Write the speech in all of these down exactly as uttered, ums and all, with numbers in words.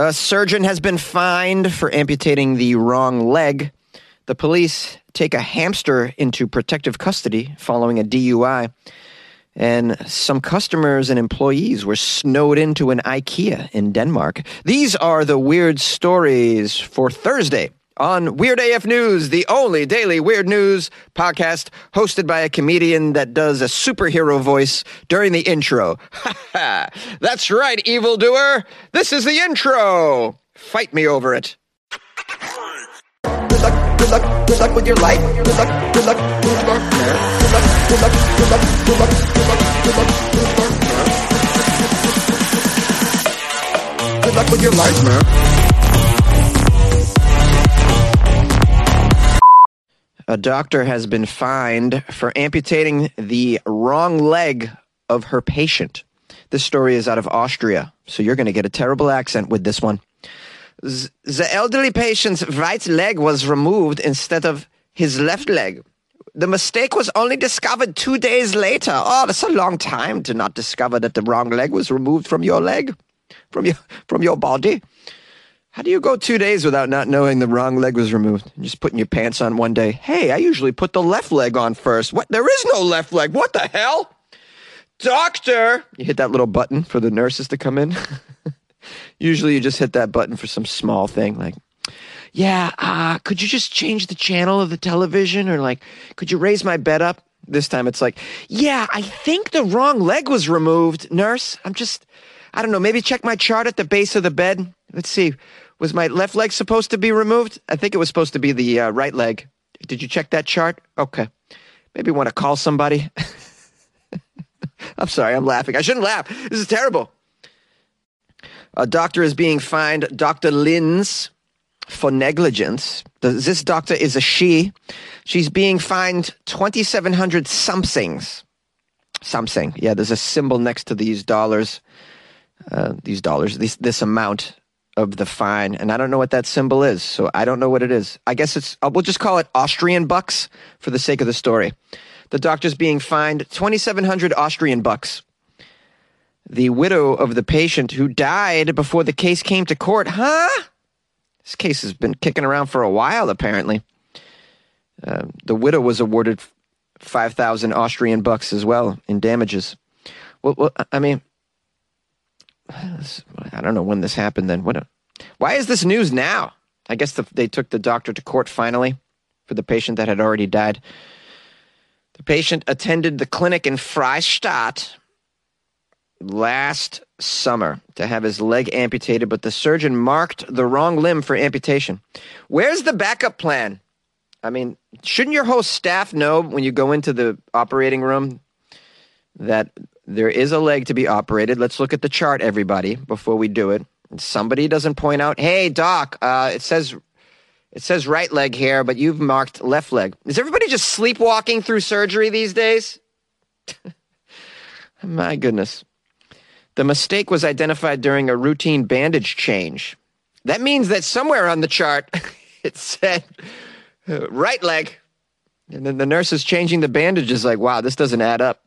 A surgeon has been fined for amputating the wrong leg. The police take a hamster into protective custody following a D U I. And some customers and employees were snowed into an IKEA in Denmark. These are the weird stories for Thursday on Weird A F News, the only daily weird news podcast hosted by a comedian that does a superhero voice during the intro. Ha ha! That's right, evildoer! This is the intro! Fight me over it. Good luck, good luck, good luck with your life. Good luck, good luck, good luck, good luck, good luck, good luck, good luck, good luck, good luck, good luck. Good luck with your life, man. A doctor has been fined for amputating the wrong leg of her patient. This story is out of Austria, so you're going to get a terrible accent with this one. The elderly patient's right leg was removed instead of his left leg. The mistake was only discovered two days later. Oh, that's a long time to not discover that the wrong leg was removed from your leg, from your from your body. How do you go two days without not knowing the wrong leg was removed? You're just putting your pants on one day. Hey, I usually put the left leg on first. What? There is no left leg. What the hell? Doctor! You hit that little button for the nurses to come in. Usually you just hit that button for some small thing like, yeah, uh, could you just change the channel of the television? Or like, could you raise my bed up? This time it's like, yeah, I think the wrong leg was removed, nurse. I'm just, I don't know, maybe check my chart at the base of the bed. Let's see, was my left leg supposed to be removed? I think it was supposed to be the uh, right leg. Did you check that chart? Okay, maybe want to call somebody. I'm sorry, I'm laughing. I shouldn't laugh. This is terrible. A doctor is being fined, Doctor Linz, for negligence. This doctor is a she. She's being fined twenty-seven hundred somethings. Something. Yeah, there's a symbol next to these dollars. Uh, these dollars, this, this amount of the fine. And I don't know what that symbol is, so I don't know what it is. I guess it's, uh, we'll just call it Austrian bucks for the sake of the story. The doctor's being fined twenty-seven hundred Austrian bucks. The widow of the patient who died before the case came to court. Huh? This case has been kicking around for a while, apparently. Uh, the widow was awarded five thousand Austrian bucks as well in damages. Well, well I mean, I don't know when this happened then. What? A, why is this news now? I guess the, they took the doctor to court finally for the patient that had already died. The patient attended the clinic in Freistadt last summer to have his leg amputated, but the surgeon marked the wrong limb for amputation. Where's the backup plan? I mean, shouldn't your whole staff know when you go into the operating room that there is a leg to be operated? Let's look at the chart, everybody, before we do it. And somebody doesn't point out, hey, doc, uh, it says it says right leg here, but you've marked left leg. Is everybody just sleepwalking through surgery these days? My goodness. The mistake was identified during a routine bandage change. That means that somewhere on the chart, it said uh, right leg. And then the nurse is changing the bandages like, wow, this doesn't add up.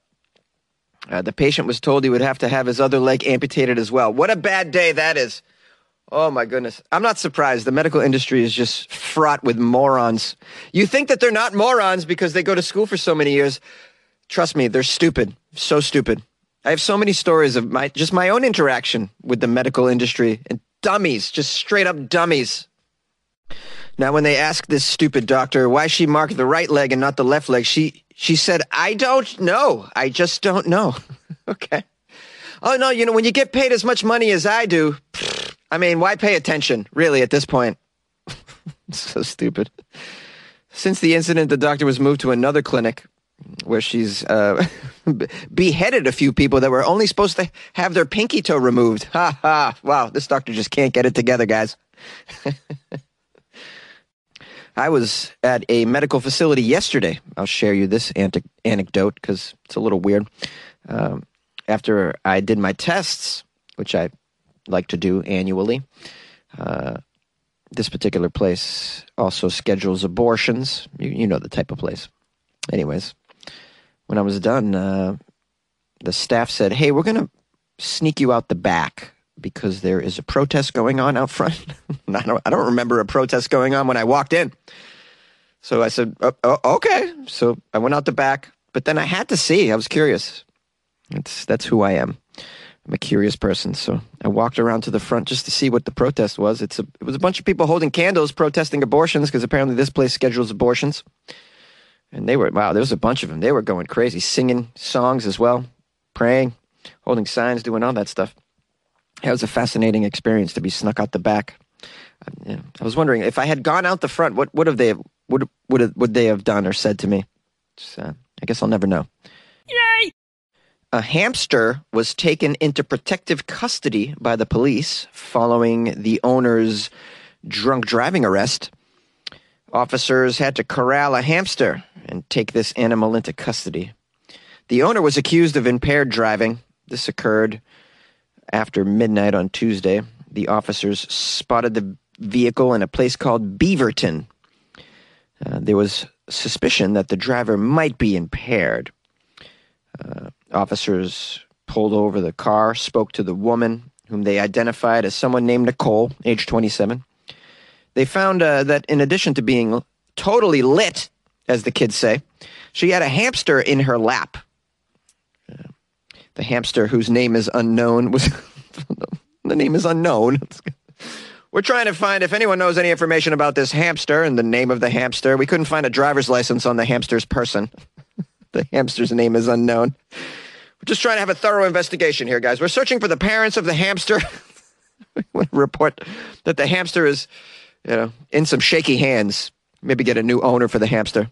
Uh, the patient was told he would have to have his other leg amputated as well. What a bad day that is. Oh, my goodness. I'm not surprised. The medical industry is just fraught with morons. You think that they're not morons because they go to school for so many years. Trust me, they're stupid. So stupid. I have so many stories of my just my own interaction with the medical industry and dummies, just straight up dummies. Now, when they asked this stupid doctor why she marked the right leg and not the left leg, she she said, I don't know. I just don't know. Okay. Oh, no, you know, when you get paid as much money as I do, pfft, I mean, why pay attention, really, at this point? So stupid. Since the incident, the doctor was moved to another clinic where she's uh, beheaded a few people that were only supposed to have their pinky toe removed. Ha ha. Wow, this doctor just can't get it together, guys. I was at a medical facility yesterday. I'll share you this ante- anecdote because it's a little weird. Um, after I did my tests, which I like to do annually, uh, this particular place also schedules abortions. You, you know the type of place. Anyways. When I was done, uh, the staff said, hey, we're going to sneak you out the back because there is a protest going on out front. I don't, I don't remember a protest going on when I walked in. So I said, oh, oh, okay. So I went out the back, but then I had to see. I was curious. It's, that's who I am. I'm a curious person. So I walked around to the front just to see what the protest was. It's a, it was a bunch of people holding candles protesting abortions because apparently this place schedules abortions. And they were, wow, there was a bunch of them. They were going crazy, singing songs as well, praying, holding signs, doing all that stuff. It was a fascinating experience to be snuck out the back. I, you know, I was wondering if I had gone out the front, what would have they have, would would would they have done or said to me? So, I guess I'll never know. Yay! A hamster was taken into protective custody by the police following the owner's drunk driving arrest. Officers had to corral a hamster and take this animal into custody. The owner was accused of impaired driving. This occurred after midnight on Tuesday. The officers spotted the vehicle in a place called Beaverton. Uh, there was suspicion that the driver might be impaired. Uh, officers pulled over the car, spoke to the woman, whom they identified as someone named Nicole, age twenty-seven. They found uh, that in addition to being totally lit, as the kids say, she had a hamster in her lap. Uh, the hamster, whose name is unknown, was... the name is unknown. We're trying to find if anyone knows any information about this hamster and the name of the hamster. We couldn't find a driver's license on the hamster's person. The hamster's name is unknown. We're just trying to have a thorough investigation here, guys. We're searching for the parents of the hamster. We want to report that the hamster is, you know, in some shaky hands. Maybe get a new owner for the hamster.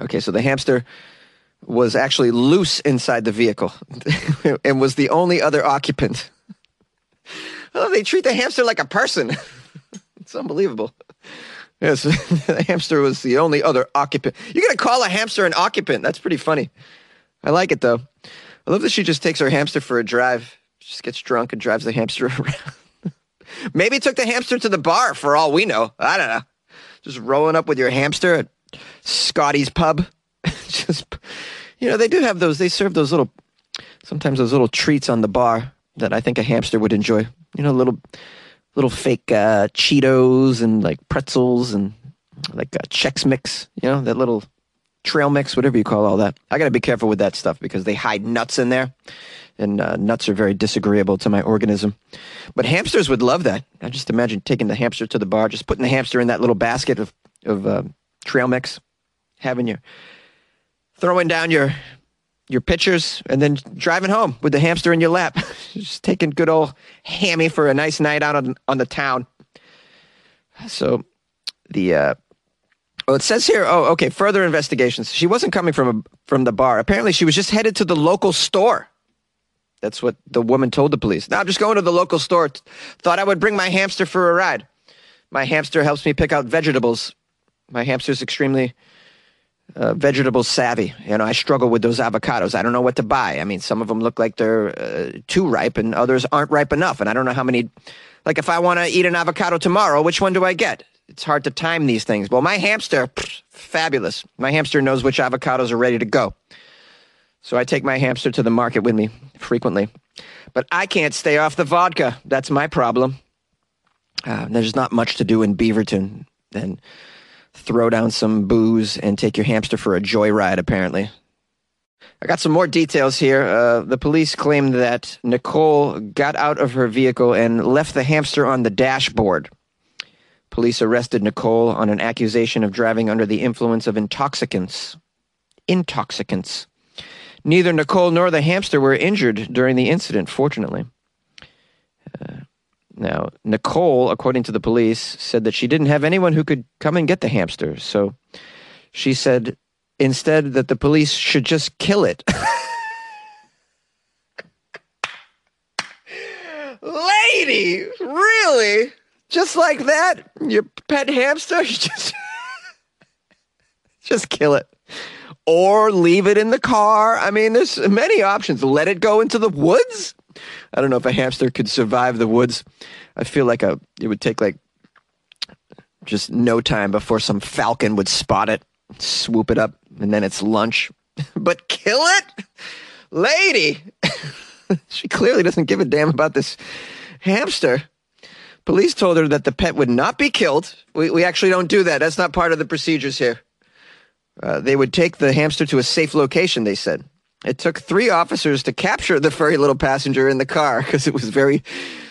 Okay, so the hamster was actually loose inside the vehicle and was the only other occupant. Oh, they treat the hamster like a person. It's unbelievable. Yes, the hamster was the only other occupant. You're going to call a hamster an occupant. That's pretty funny. I like it, though. I love that she just takes her hamster for a drive. She just gets drunk and drives the hamster around. Maybe took the hamster to the bar, for all we know. I don't know. Just rolling up with your hamster at Scotty's Pub. Just, you know, they do have those. They serve those little, sometimes those little treats on the bar that I think a hamster would enjoy. You know, little little fake uh, Cheetos and like pretzels and like uh, Chex Mix, you know, that little trail mix, whatever you call all that. I got to be careful with that stuff because they hide nuts in there, and uh, nuts are very disagreeable to my organism. But hamsters would love that. I just imagine taking the hamster to the bar, just putting the hamster in that little basket of, of uh, trail mix, having your, throwing down your... your pictures, and then driving home with the hamster in your lap. Just taking good old hammy for a nice night out on, on the town. So the, uh, oh, it says here, oh, okay, further investigations. She wasn't coming from a, from the bar. Apparently she was just headed to the local store. That's what the woman told the police. No, I'm just going to the local store. Thought I would bring my hamster for a ride. My hamster helps me pick out vegetables. My hamster's extremely... Uh, vegetable savvy. You know, I struggle with those avocados. I don't know what to buy. I mean, some of them look like they're uh, too ripe and others aren't ripe enough. And I don't know how many, like if I want to eat an avocado tomorrow, which one do I get? It's hard to time these things. Well, my hamster, pff, fabulous. My hamster knows which avocados are ready to go. So I take my hamster to the market with me frequently, but I can't stay off the vodka. That's my problem. Uh, there's not much to do in Beaverton. And throw down some booze and take your hamster for a joyride, apparently. I got some more details here. Uh, the police claimed that Nicole got out of her vehicle and left the hamster on the dashboard. Police arrested Nicole on an accusation of driving under the influence of intoxicants. Intoxicants. Neither Nicole nor the hamster were injured during the incident, fortunately. Uh, Now, Nicole, according to the police, said that she didn't have anyone who could come and get the hamster. So she said instead that the police should just kill it. Lady, really? Just like that? Your pet hamster? Just, just kill it. Or leave it in the car. I mean, there's many options. Let it go into the woods? I don't know if a hamster could survive the woods. I feel like a, it would take like just no time before some falcon would spot it, swoop it up, and then it's lunch. But kill it? Lady! She clearly doesn't give a damn about this hamster. Police told her that the pet would not be killed. We, we actually don't do that. That's not part of the procedures here. Uh, they would take the hamster to a safe location, they said. It took three officers to capture the furry little passenger in the car because it was very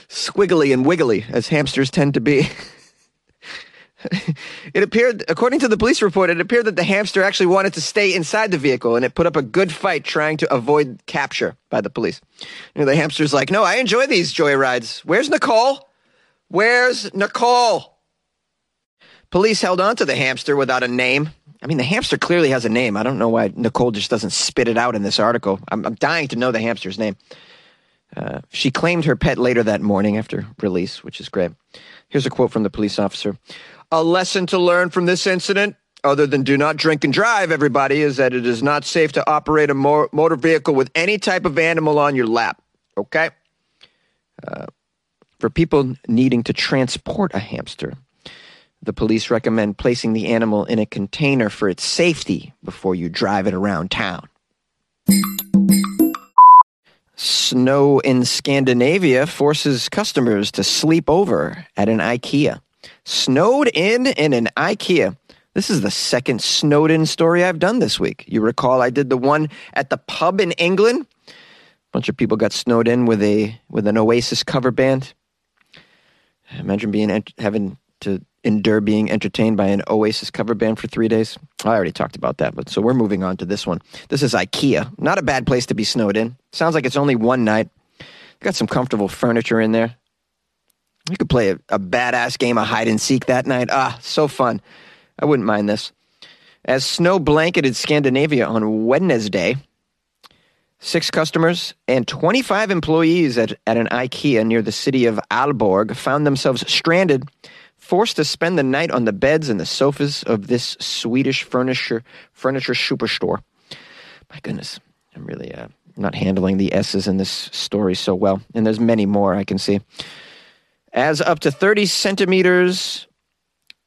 squiggly and wiggly, as hamsters tend to be. It appeared, according to the police report, it appeared that the hamster actually wanted to stay inside the vehicle, and it put up a good fight trying to avoid capture by the police. You know, the hamster's like, no, I enjoy these joyrides. Where's Nicole? Where's Nicole? Police held on to the hamster without a name. I mean, the hamster clearly has a name. I don't know why Nicole just doesn't spit it out in this article. I'm, I'm dying to know the hamster's name. Uh, she claimed her pet later that morning after release, which is great. Here's a quote from the police officer. A lesson to learn from this incident, other than do not drink and drive, everybody, is that it is not safe to operate a mo- motor vehicle with any type of animal on your lap. Okay? Uh, for people needing to transport a hamster, the police recommend placing the animal in a container for its safety before you drive it around town. Snow in Scandinavia forces customers to sleep over at an IKEA. Snowed in in an IKEA. This is the second snowed in story I've done this week. You recall I did the one at the pub in England. A bunch of people got snowed in with a with an Oasis cover band. Imagine being having to endure being entertained by an Oasis cover band for three days. I already talked about that, but so we're moving on to this one. This is IKEA. Not a bad place to be snowed in. Sounds like it's only one night. Got some comfortable furniture in there. You could play a, a badass game of hide and seek that night. Ah, so fun. I wouldn't mind this. As snow blanketed Scandinavia on Wednesday, six customers and twenty-five employees at, at an IKEA near the city of Aalborg found themselves stranded, forced to spend the night on the beds and the sofas of this Swedish furniture furniture superstore. My goodness, I'm really uh, not handling the S's in this story so well. And there's many more I can see. As up to thirty centimeters,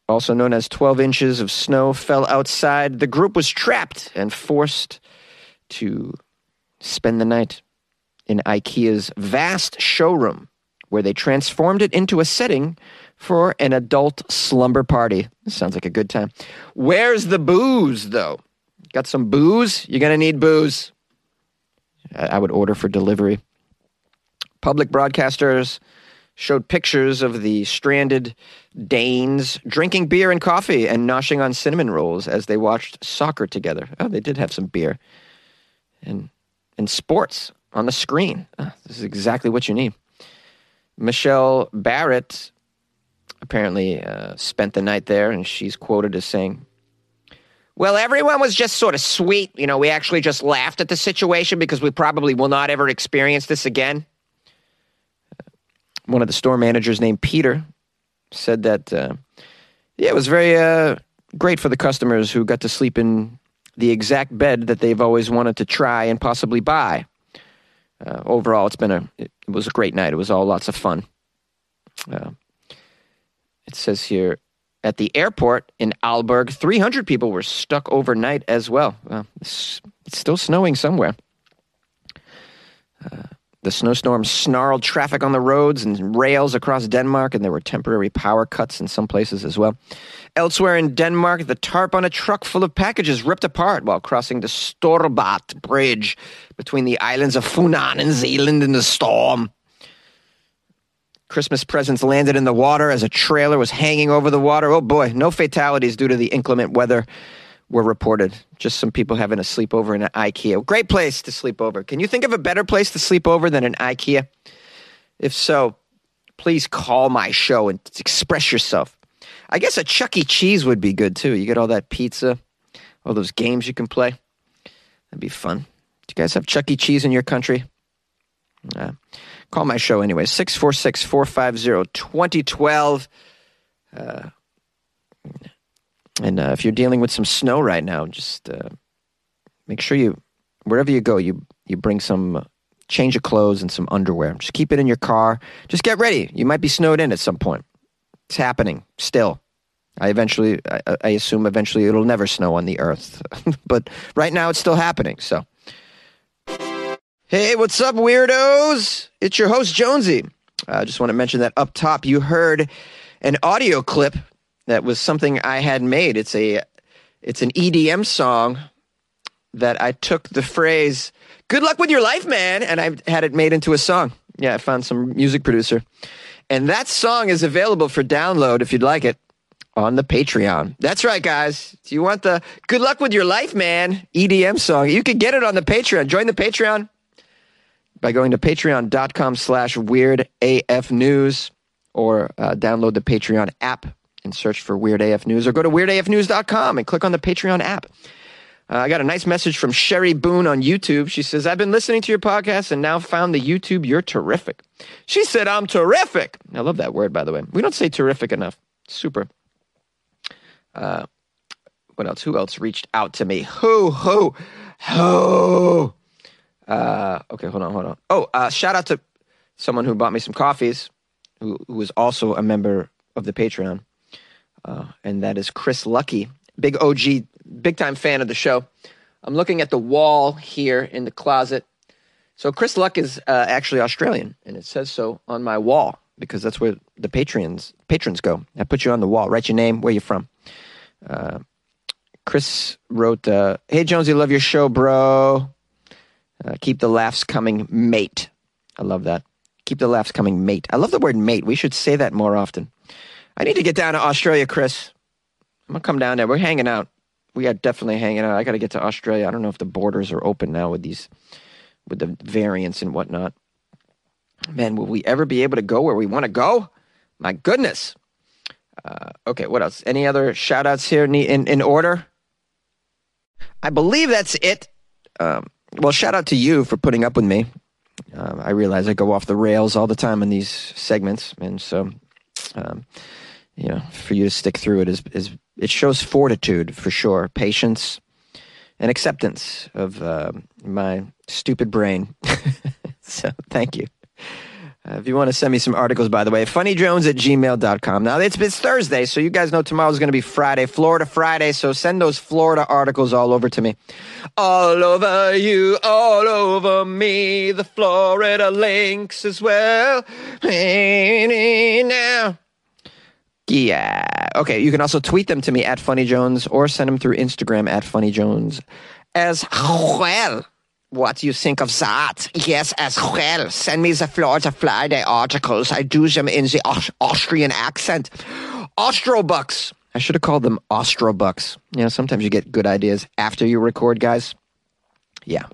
also known as twelve inches of snow, fell outside, the group was trapped and forced to spend the night in IKEA's vast showroom, where they transformed it into a setting for an adult slumber party. This sounds like a good time. Where's the booze, though? Got some booze? You're going to need booze. I would order for delivery. Public broadcasters showed pictures of the stranded Danes drinking beer and coffee and noshing on cinnamon rolls as they watched soccer together. Oh, they did have some beer and and sports on the screen. Oh, this is exactly what you need. Michelle Barrett apparently uh, spent the night there, and she's quoted as saying, well, everyone was just sort of sweet. You know, we actually just laughed at the situation because we probably will not ever experience this again. One of the store managers named Peter said that, uh, yeah, it was very uh, great for the customers who got to sleep in the exact bed that they've always wanted to try and possibly buy. Uh, overall, it's been a, it was a great night. It was all lots of fun. Uh, it says here, at the airport in Aalborg, three hundred people were stuck overnight as well. Uh, it's, it's still snowing somewhere. Uh, the snowstorm snarled traffic on the roads and rails across Denmark, and there were temporary power cuts in some places as well. Elsewhere in Denmark, the tarp on a truck full of packages ripped apart while crossing the Storebælt Bridge between the islands of Funen and Zealand in the storm. Christmas presents landed in the water as a trailer was hanging over the water. Oh boy, no fatalities due to the inclement weather were reported. Just some people having a sleepover in an IKEA. Great place to sleep over. Can you think of a better place to sleep over than an IKEA? If so, please call my show and express yourself. I guess a Chuck E. Cheese would be good too. You get all that pizza, all those games you can play. That'd be fun. Do you guys have Chuck E. Cheese in your country? Nah. Call my show anyway. six four six, four five zero, two zero one two. Uh... And uh, if you're dealing with some snow right now, just uh, make sure you, wherever you go, you, you bring some uh, change of clothes and some underwear. Just keep it in your car. Just get ready. You might be snowed in at some point. It's happening still. I eventually, I, I assume eventually it'll never snow on the earth. But right now it's still happening, so. Hey, what's up, weirdos? It's your host, Jonesy. I uh, just want to mention that up top you heard an audio clip that was something I had made. It's a, it's an E D M song that I took the phrase, good luck with your life, man, and I had it made into a song. Yeah, I found some music producer. And that song is available for download, if you'd like it, on the Patreon. That's right, guys. If you want the good luck with your life, man, E D M song, you can get it on the Patreon. Join the Patreon by going to patreon.com slash Weird AF News or uh, download the Patreon app and search for Weird A F News, or go to weird a f news dot com and click on the Patreon app. Uh, I got a nice message from Sherry Boone on YouTube. She says, I've been listening to your podcast and now found the YouTube. You're terrific. She said, I'm terrific. I love that word, by the way. We don't say terrific enough. Super. Uh, what else? Who else reached out to me? Who, who, who? Uh, okay, hold on, hold on. Oh, uh, shout out to someone who bought me some coffees, who, who is also a member of the Patreon. Uh, and that is Chris Lucky. Big O G, big time fan of the show. I'm looking at the wall here in the closet. So Chris Luck is uh, actually Australian, and it says so on my wall because that's where the patrons patrons go. I put you on the wall. Write your name, where you're from. Uh, Chris wrote, uh, "Hey Jonesy, love your show, bro. Uh, keep the laughs coming, mate. I love that. Keep the laughs coming, mate. I love the word mate. We should say that more often. I need to get down to Australia, Chris." I'm going to come down there. We're hanging out. We are definitely hanging out. I got to get to Australia. I don't know if the borders are open now with these, with the variants and whatnot. Man, will we ever be able to go where we want to go? My goodness. Uh, okay, what else? Any other shout outs here in, in, in order? I believe that's it. Um, well, shout out to you for putting up with me. Um, I realize I go off the rails all the time in these segments. And so, um, you know, for you to stick through it is is it shows fortitude for sure, patience, and acceptance of uh, my stupid brain. So thank you. Uh, if you want to send me some articles, by the way, funnyjones at gmail dot com. Now it's, it's Thursday, so you guys know tomorrow's going to be Friday, Florida Friday. So send those Florida articles all over to me. All over you, all over me. The Florida links as well. Now. Yeah. Okay, you can also tweet them to me at Funny Jones or send them through Instagram at Funny Jones as well. What do you think of that? Yes, as well. Send me the Florida Friday articles. I do them in the Aus- Austrian accent. Ostrobucks. I should have called them Ostrobucks. You know, sometimes you get good ideas after you record, guys. Yeah,